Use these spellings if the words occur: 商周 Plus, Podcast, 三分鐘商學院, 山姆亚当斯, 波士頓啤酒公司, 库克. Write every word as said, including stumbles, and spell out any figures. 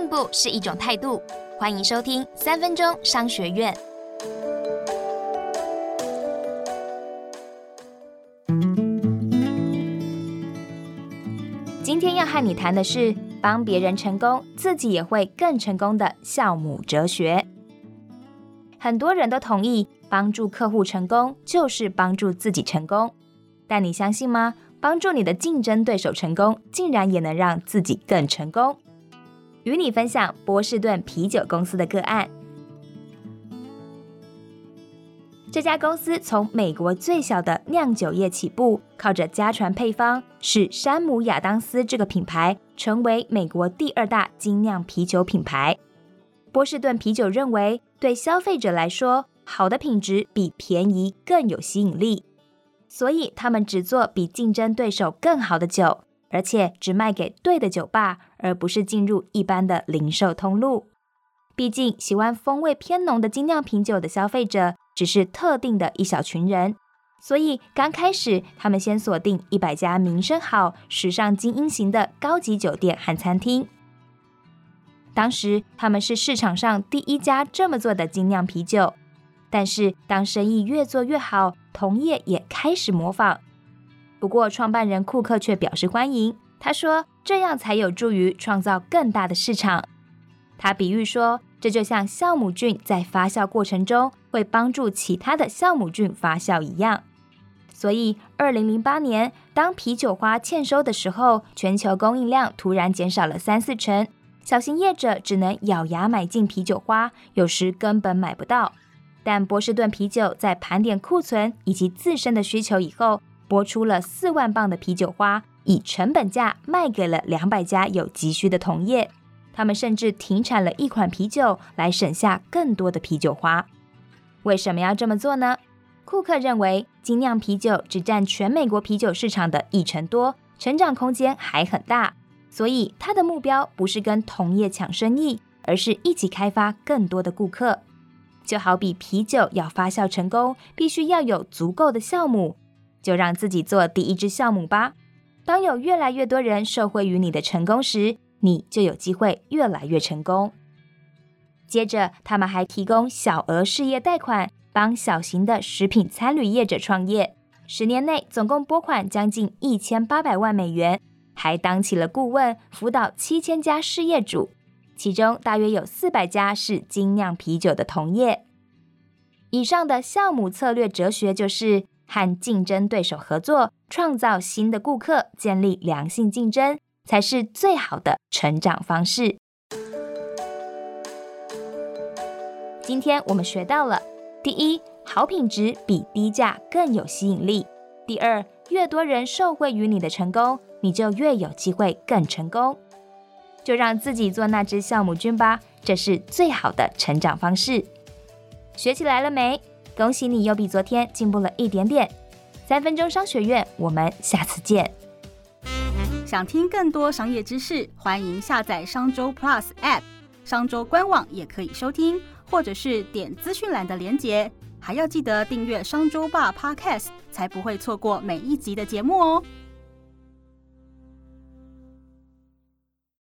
进步是一种态度。欢迎收听三分钟商学院。今天要和你谈的是帮别人成功，自己也会更成功的酵母哲学。很多人都同意，帮助客户成功就是帮助自己成功。但你相信吗？帮助你的竞争对手成功，竟然也能让自己更成功。与你分享波士顿啤酒公司的个案。这家公司从美国最小的酿酒业起步，靠着家传配方，使山姆亚当斯这个品牌成为美国第二大精酿啤酒品牌。波士顿啤酒认为，对消费者来说，好的品质比便宜更有吸引力，所以他们只做比竞争对手更好的酒，而且只卖给对的酒吧，而不是进入一般的零售通路。毕竟喜欢风味偏浓的精酿啤酒的消费者只是特定的一小群人，所以刚开始他们先锁定一百家名声好、时尚精英型的高级酒店和餐厅。当时他们是市场上第一家这么做的精酿啤酒，但是当生意越做越好，同业也开始模仿。不过创办人库克却表示欢迎，他说这样才有助于创造更大的市场。他比喻说，这就像酵母菌在发酵过程中会帮助其他的酵母菌发酵一样。所以二零零八年当啤酒花欠收的时候，全球供应量突然减少了三四成，小型业者只能咬牙买进啤酒花，有时根本买不到。但波士顿啤酒在盘点库存以及自身的需求以后，拨出了四万磅的啤酒花，以成本价卖给了两百家有急需的同业。他们甚至停产了一款啤酒，来省下更多的啤酒花。为什么要这么做呢？库克认为，精酿啤酒只占全美国啤酒市场的一成多，成长空间还很大，所以他的目标不是跟同业抢生意，而是一起开发更多的顾客。就好比啤酒要发酵成功，必须要有足够的酵母，就让自己做第一支酵母吧。当有越来越多人受惠于你的成功时，你就有机会越来越成功。接着，他们还提供小额事业贷款，帮小型的食品餐旅业者创业。十年内，总共拨款将近一千八百万美元，还当起了顾问，辅导七千家事业主。其中大约有四百家是精酿啤酒的同业。以上的酵母策略哲学就是和竞争对手合作，创造新的顾客，建立良性竞争，才是最好的成长方式。今天我们学到了：第一，好品质比低价更有吸引力；第二，越多人受惠于你的成功，你就越有机会更成功。就让自己做那只酵母菌吧，这是最好的成长方式。学起来了没？恭喜你又比昨天进步了一点点。三分钟商学院，我们下次见。想听更多商业知识，欢迎下载商周 Plus App， 商周官网也可以收听，或者是点资讯栏的连结。还要记得订阅商周吧 Podcast， 才不会错过每一集的节目哦。